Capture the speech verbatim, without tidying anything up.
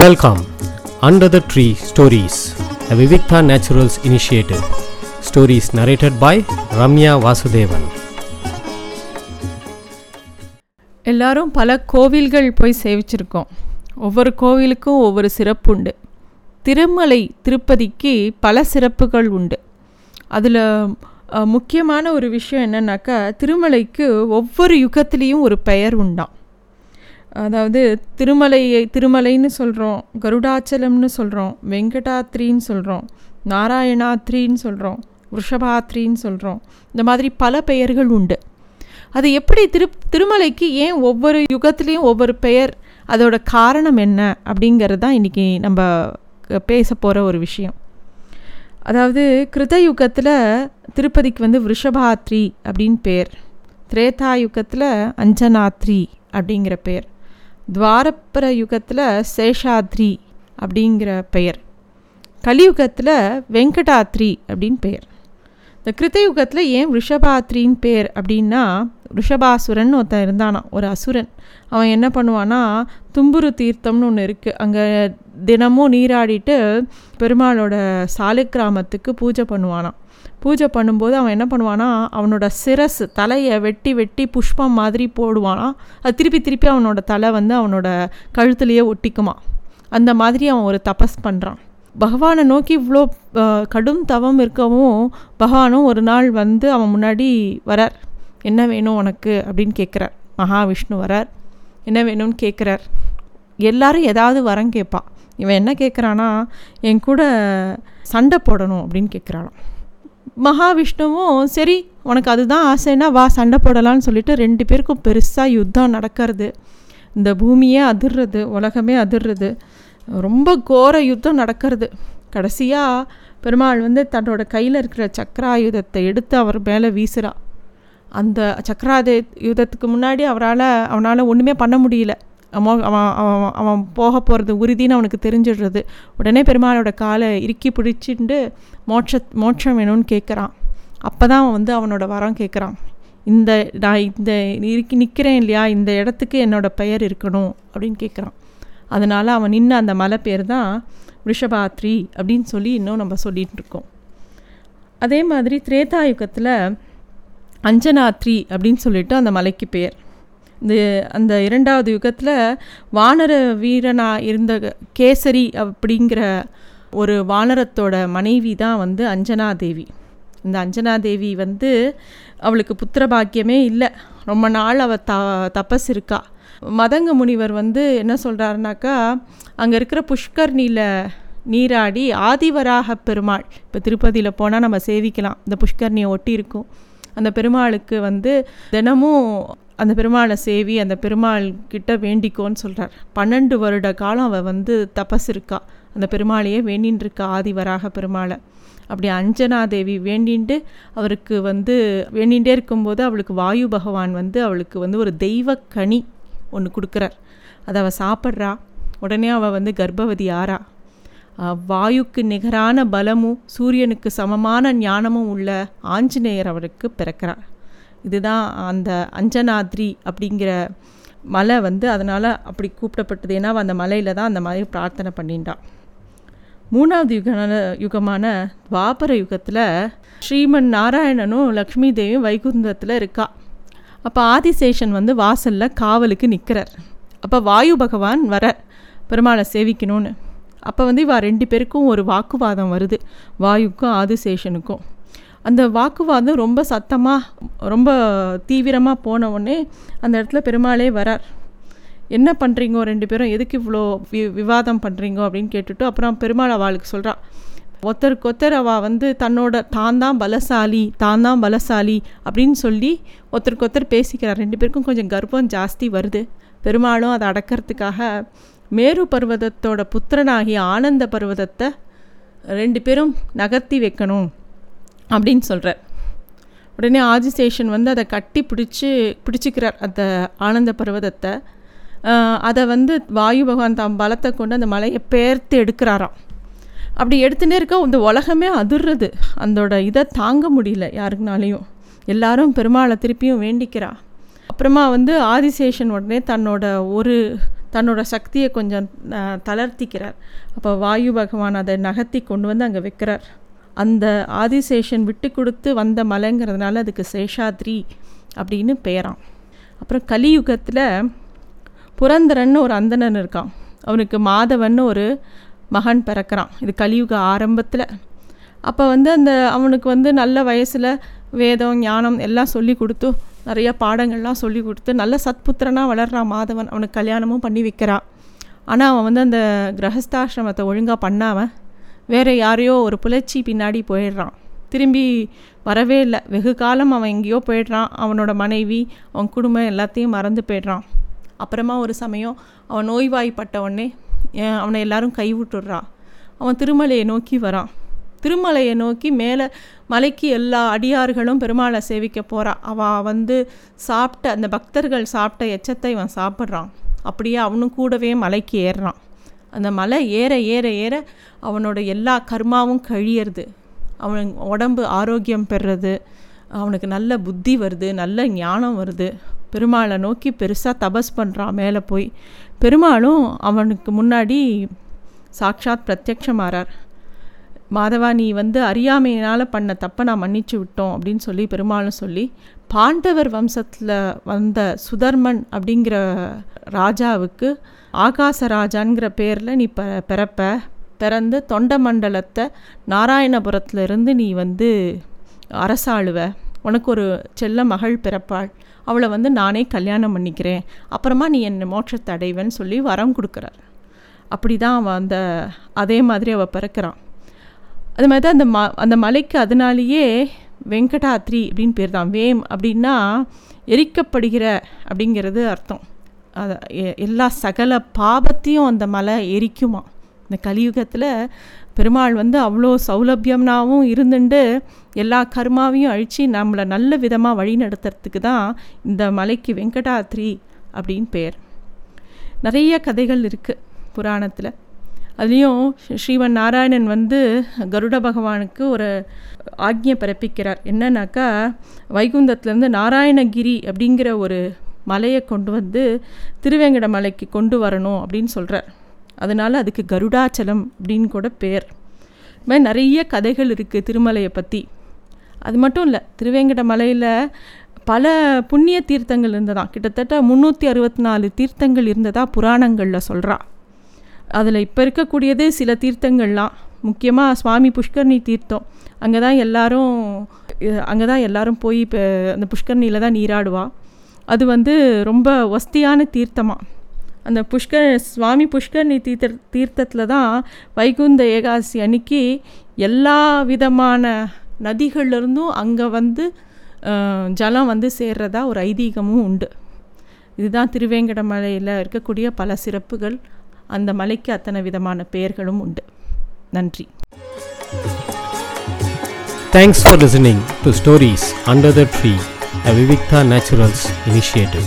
Welcome, Under the Tree Stories, a Viviktha Naturals initiative. Stories narrated by Ramya Vasudevan. எல்லாரும் பல கோவில்கள் போய் சேவிச்சிருக்கோம். ஒவ்வொரு கோவிலுக்கும் ஒவ்வொரு சிறப்பு உண்டு. திருமலை திருப்பதிக்கு பல சிறப்புகள் உண்டு. அதில் முக்கியமான ஒரு விஷயம் என்னன்னாக்கா, திருமலைக்கு ஒவ்வொரு யுகத்திலையும் ஒரு பெயர் உண்டாம். அதாவது திருமலையை திருமலைன்னு சொல்கிறோம், கருடாச்சலம்னு சொல்கிறோம், வெங்கடாத்ரின்னு சொல்கிறோம், நாராயணாத்ரின்னு சொல்கிறோம், ரிஷபாத்ரின்னு சொல்கிறோம். இந்த மாதிரி பல பெயர்கள் உண்டு. அது எப்படி திரு திருமலைக்கு ஏன் ஒவ்வொரு யுகத்துலேயும் ஒவ்வொரு பெயர், அதோட காரணம் என்ன அப்படிங்கிறது தான் இன்றைக்கி நம்ம பேச போகிற ஒரு விஷயம். அதாவது கிருத யுகத்தில் திருப்பதிக்கு வந்து ரிஷபாத்ரி அப்படின்னு பேர், திரேதா யுகத்தில் அஞ்சனாத்ரி அப்படிங்கிற பெயர், துவாரப்பர யுகத்தில் சேஷாத்ரி அப்படிங்கிற பெயர், கலியுகத்தில் வெங்கடாத்ரி அப்படின்னு பெயர். இந்த கிருத்தயுகத்தில் ஏன் ரிஷபாத்ரின்னு பேர் அப்படின்னா, ரிஷபாசுரன் ஒருத்தன் இருந்தானா, ஒரு அசுரன். அவன் என்ன பண்ணுவான்னா, தும்புரு தீர்த்தம்னு ஒன்று இருக்குது, அங்கே தினமும் நீராடிட்டு பெருமாளோட சாலுக்கிராமத்துக்கு பூஜை பண்ணுவானான். பூஜை பண்ணும்போது அவன் என்ன பண்ணுவானா, அவனோட சிரஸ் தலையை வெட்டி வெட்டி புஷ்பம் மாதிரி போடுவானா. அது திருப்பி திருப்பி அவனோட தலை வந்து அவனோட கழுத்துலேயே ஒட்டிக்குமா. அந்த மாதிரி அவன் ஒரு தபஸ் பண்ணுறான். பகவானை நோக்கி இவ்வளோ கடும் தவம் இருக்கவும், பகவானும் ஒரு நாள் வந்து அவன் முன்னாடி வரார். என்ன வேணும் உனக்கு அப்படின்னு கேட்குறார். மகாவிஷ்ணு வரார், என்ன வேணும்னு கேட்குறார். எல்லாரும் ஏதாவது வரம் கேட்பா. இவன் என்ன கேட்குறானா, என் கூட சண்டை போடணும் அப்படின்னு கேட்குறானா. மகாவிஷ்ணுவும் சரி உனக்கு அதுதான் ஆசைன்னா வா சண்டை போடலான்னு சொல்லிட்டு ரெண்டு பேருக்கும் பெருசாக யுத்தம் நடக்கிறது. இந்த பூமியே அதிர்றது, உலகமே அதிர்றது, ரொம்ப கோர யுத்தம் நடக்கிறது. கடைசியாக பெருமாள் வந்து தன்னோட கையில் இருக்கிற சக்கராயுதத்தை எடுத்து அவர் மேலே வீசுகிறா. அந்த சக்கராயுத யுதத்துக்கு முன்னாடி அவரால் அவனால் ஒன்றுமே பண்ண முடியல. அவன் அவன் அவன் போக போகிறது உறுதின்னு அவனுக்கு தெரிஞ்சிடுறது. உடனே பெருமாளோட காலை இறுக்கி பிடிச்சிட்டு மோட்ச மோட்சம் வேணும்னு கேட்குறான். அப்போ தான் அவன் வந்து அவனோட வரம் கேட்குறான். இந்த நான் இந்த இறுக்கி நிற்கிறேன் இல்லையா, இந்த இடத்துக்கு என்னோடய பெயர் இருக்கணும் அப்படின்னு கேட்குறான். அதனால் அவன் நின்று அந்த மலை பேர் தான் ரிஷபாத்ரி அப்படின்னு சொல்லி இன்னும் நம்ம சொல்லிகிட்ருக்கோம். அதே மாதிரி திரேதா யுகத்தில் அஞ்சனாத்ரி அப்படின்னு சொல்லிட்டு அந்த மலைக்கு பேர். இந்த அந்த இரண்டாவது யுகத்தில் வானர வீரனாக இருந்த கேசரி அப்படிங்கிற ஒரு வானரத்தோட மனைவி தான் வந்து அஞ்சனாதேவி. இந்த அஞ்சனாதேவி வந்து அவளுக்கு புத்திர பாக்கியமே இல்லை. ரொம்ப நாள் அவள் த தபஸ் இருக்கா. மதங்க முனிவர் வந்து என்ன சொல்கிறாருனாக்கா, அங்கே இருக்கிற புஷ்கர்ணியில் நீராடி ஆதிவராக பெருமாள், இப்போ திருப்பதியில் போனால் நம்ம சேவிக்கலாம், இந்த புஷ்கர்ணியை ஒட்டி இருக்கும் அந்த பெருமாளுக்கு வந்து தினமும் அந்த பெருமாளை சேவி அந்த பெருமாள் கிட்ட வேண்டிக்கோன்னு சொல்கிறார். பன்னெண்டு வருட காலம் அவள் வந்து தபஸ் இருக்கா, அந்த பெருமாளையே வேண்டின்னு இருக்கா, ஆதிவராக பெருமாளை. அப்படி அஞ்சனாதேவி வேண்டின்ட்டு அவருக்கு வந்து வேண்டிகிட்டே இருக்கும்போது அவளுக்கு வாயு பகவான் வந்து அவளுக்கு வந்து ஒரு தெய்வ கனி ஒன்று கொடுக்குறார். அதை அவள் சாப்பிட்றா. உடனே அவள் வந்து கர்ப்பவதி ஆறா. வாயுக்கு நிகரான பலமும் சூரியனுக்கு சமமான ஞானமும் உள்ள ஆஞ்சநேயர் அவருக்கு பிறக்கிறார். இதுதான் அந்த அஞ்சனாத்ரி அப்படிங்கிற மலை வந்து அதனால் அப்படி கூப்பிடப்பட்டது. ஏன்னா அந்த மலையில் தான் அந்த மாதிரி பிரார்த்தனை பண்ணிட்டான். மூணாவது யுக யுகமான துவாபர யுகத்தில் ஸ்ரீமன் நாராயணனும் லக்ஷ்மி தேவியும் வைகுந்தத்தில் இருக்கா. அப்போ ஆதிசேஷன் வந்து வாசலில் காவலுக்கு நிற்கிறார். அப்போ வாயு பகவான் வர பெருமாளை சேவிக்கணும்னு. அப்போ வந்து இவா ரெண்டு பேருக்கும் ஒரு வாக்குவாதம் வருது, வாயுக்கும் ஆதிசேஷனுக்கும். அந்த வாக்குவாதம் ரொம்ப சத்தமாக ரொம்ப தீவிரமாக போன உடனே அந்த இடத்துல பெருமாளே வரார். என்ன பண்ணுறீங்க ரெண்டு பேரும், எதுக்கு இவ்வளோ வி விவாதம் பண்ணுறீங்க அப்படின்னு கேட்டுட்டு அப்புறம் பெருமாள் அவளுக்கு சொல்கிறா. ஒருத்தருக்கு ஒருத்தர் அவள் வந்து தன்னோட தான் தான் பலசாலி தான் தான் பலசாலி அப்படின்னு சொல்லி ஒருத்தருக்கு ஒருத்தர் பேசிக்கிறார். ரெண்டு பேருக்கும் கொஞ்சம் கர்வம் ஜாஸ்தி வருது. பெருமாளும் அதை அடக்கிறதுக்காக மேரு பர்வதத்தோட புத்திரனாகிய ஆனந்த பர்வதத்தை ரெண்டு பேரும் நகர்த்தி வைக்கணும் அப்படின்னு சொல்கிறார். உடனே ஆதிசேஷன் வந்து அதை கட்டி பிடிச்சி பிடிச்சிக்கிறார் அந்த ஆனந்த பர்வதத்தை. அதை வந்து வாயு பகவான் தாம் பலத்தை கொண்டு அந்த மலையை பேர்த்து எடுக்கிறாராம். அப்படி எடுத்துகிட்டே இருக்க இந்த உலகமே அதிர்றது, அதோட இதை தாங்க முடியல யாருக்குனாலையும். எல்லாரும் பெருமாளை திருப்பியும் வேண்டிக்கிறா. அப்புறமா வந்து ஆதிசேஷன் உடனே தன்னோட ஒரு தன்னோட சக்தியை கொஞ்சம் தளர்த்திக்கிறார். அப்போ வாயு பகவான் அதை நகர்த்தி கொண்டு வந்து அங்கே வைக்கிறார். அந்த ஆதிசேஷன் விட்டு கொடுத்து வந்த மலைங்கிறதுனால அதுக்கு சேஷாத்ரி அப்படின்னு பெயராம். அப்புறம் கலியுகத்தில் புரந்தரன்னு ஒரு அந்தணன் இருக்கான், அவனுக்கு மாதவன்னு ஒரு மகன் பிறக்கிறான். இது கலியுக ஆரம்பத்தில். அப்போ வந்து அந்த அவனுக்கு வந்து நல்ல வயசில் வேதம் ஞானம் எல்லாம் சொல்லி கொடுத்து நிறைய பாடங்கள்லாம் சொல்லி கொடுத்து நல்ல சத்புத்திரனாக வளர்றான் மாதவன். அவனுக்கு கல்யாணமும் பண்ணி வைக்கிறான். ஆனால் அவன் வந்து அந்த கிரகஸ்தாசிரமத்தை ஒழுங்காக பண்ணாமல் வேறு யாரையோ ஒரு புலச்சி பின்னாடி போயிடுறான். திரும்பி வரவே இல்லை. வெகு காலம் அவன் எங்கேயோ போயிடுறான். அவனோட மனைவி அவன் குடும்பம் எல்லாத்தையும் மறந்து போய்ட்றான். அப்புறமா ஒரு சமயம் அவன் நோய்வாய்ப்பட்ட உடனே அவனை எல்லாரும் கைவிட்டுடுறான். அவன் திருமலையை நோக்கி வரான். திருமலையை நோக்கி மேலே மலைக்கு எல்லா அடியார்களும் பெருமாளை சேவிக்க போகிறான். அவன் வந்து சாப்பிட்ட அந்த பக்தர்கள் சாப்பிட்ட எச்சத்தை இவன் சாப்பிட்றான். அப்படியே அவனும் கூடவே மலைக்கு ஏறுறான். அந்த மலை ஏற ஏற ஏற அவனோட எல்லா கர்மாவும் கழியறது. அவன் உடம்பு ஆரோக்கியம் பெறுறது, அவனுக்கு நல்ல புத்தி வருது, நல்ல ஞானம் வருது. பெருமாளை நோக்கி பெருசாக தபஸ் பண்ணுறான் மேலே போய். பெருமாளும் அவனுக்கு முன்னாடி சாட்சாத் பிரத்யட்சமாறார். மாதவா, நீ வந்து அறியாமையினால் பண்ண தப்பை நான் மன்னிச்சு விட்டோம் அப்படின்னு சொல்லி பெருமாளும் சொல்லி, பாண்டவர் வம்சத்தில் வந்த சுதர்மன் அப்படிங்கிற ராஜாவுக்கு ஆகாசராஜான்கிற பேரில் நீ ப பிறப்ப பிறந்து தொண்ட மண்டலத்தை நாராயணபுரத்துலேருந்து நீ வந்து அரசாளுவ. உனக்கு ஒரு செல்ல மகள் பிறப்பாள். அவளை வந்து நானே கல்யாணம் பண்ணிக்கிறேன். அப்புறமா நீ என்னை மோட்சத்தை அடைவேன்னு சொல்லி வரம் கொடுக்குறார். அப்படி தான் அவன் அந்த அதே மாதிரி அவள் பிறக்கிறான். அது மாதிரி தான் அந்த ம அந்த மலைக்கு அதனாலேயே வெங்கடாத்ரி அப்படின்னு பேர் தான். வேம் அப்படின்னா எரிக்கப்படுகிற அப்படிங்கிறது அர்த்தம். அது எல்லா சகல பாபத்தையும் அந்த மலை எரிக்குமா. இந்த கலியுகத்தில் பெருமாள் வந்து அவ்வளோ சௌலபியம்னாவும் இருந்துட்டு எல்லா கர்மாவையும் அழித்து நம்மளை நல்ல விதமாக வழி நடத்துறதுக்கு தான் இந்த மலைக்கு வெங்கடாத்ரி அப்படின்னு பேர். நிறைய கதைகள் இருக்குது புராணத்தில். அதுலேயும் ஸ்ரீமன் நாராயணன் வந்து கருட பகவானுக்கு ஒரு ஆக்ஞை பிறப்பிக்கிறார். என்னன்னாக்கா, வைகுந்தத்துலேருந்து நாராயணகிரி அப்படிங்கிற ஒரு மலையை கொண்டு வந்து திருவேங்கட மலைக்கு கொண்டு வரணும் அப்படின்னு சொல்கிறார். அதனால் அதுக்கு கருடாச்சலம் அப்படின்னு கூட பேர். இது மாதிரி நிறைய கதைகள் இருக்குது திருமலையை பற்றி. அது மட்டும் இல்லை, திருவேங்கட மலையில் பல புண்ணிய தீர்த்தங்கள் இருந்ததான். கிட்டத்தட்ட முந்நூற்றி அறுபத்தி நாலு தீர்த்தங்கள் இருந்ததாக புராணங்களில் சொல்கிறா. அதில் இப்போ இருக்கக்கூடியது சில தீர்த்தங்கள்லாம், முக்கியமாக சுவாமி புஷ்கர்ணி தீர்த்தம். அங்கே தான் எல்லாரும் அங்கே தான் எல்லோரும் போய் இப்போ அந்த புஷ்கர்ணியில் தான் நீராடுவா. அது வந்து ரொம்ப வசதியான தீர்த்தமாக. அந்த புஷ்கர் சுவாமி புஷ்கர்ணி தீர்த்த தீர்த்தத்தில் தான் வைகுந்த ஏகாதசி அன்னைக்கு எல்லா விதமான நதிகள்லேருந்தும் அங்கே வந்து ஜலம் வந்து சேர்றதா ஒரு ஐதீகமும் உண்டு. இதுதான் திருவேங்கட மலையில் இருக்கக்கூடிய பல சிறப்புகள். அந்த மலைக்கு அத்தனை விதமான பெயர்களும் உண்டு. நன்றி. Thanks for listening to stories under the tree, a Viviktha Naturals initiative.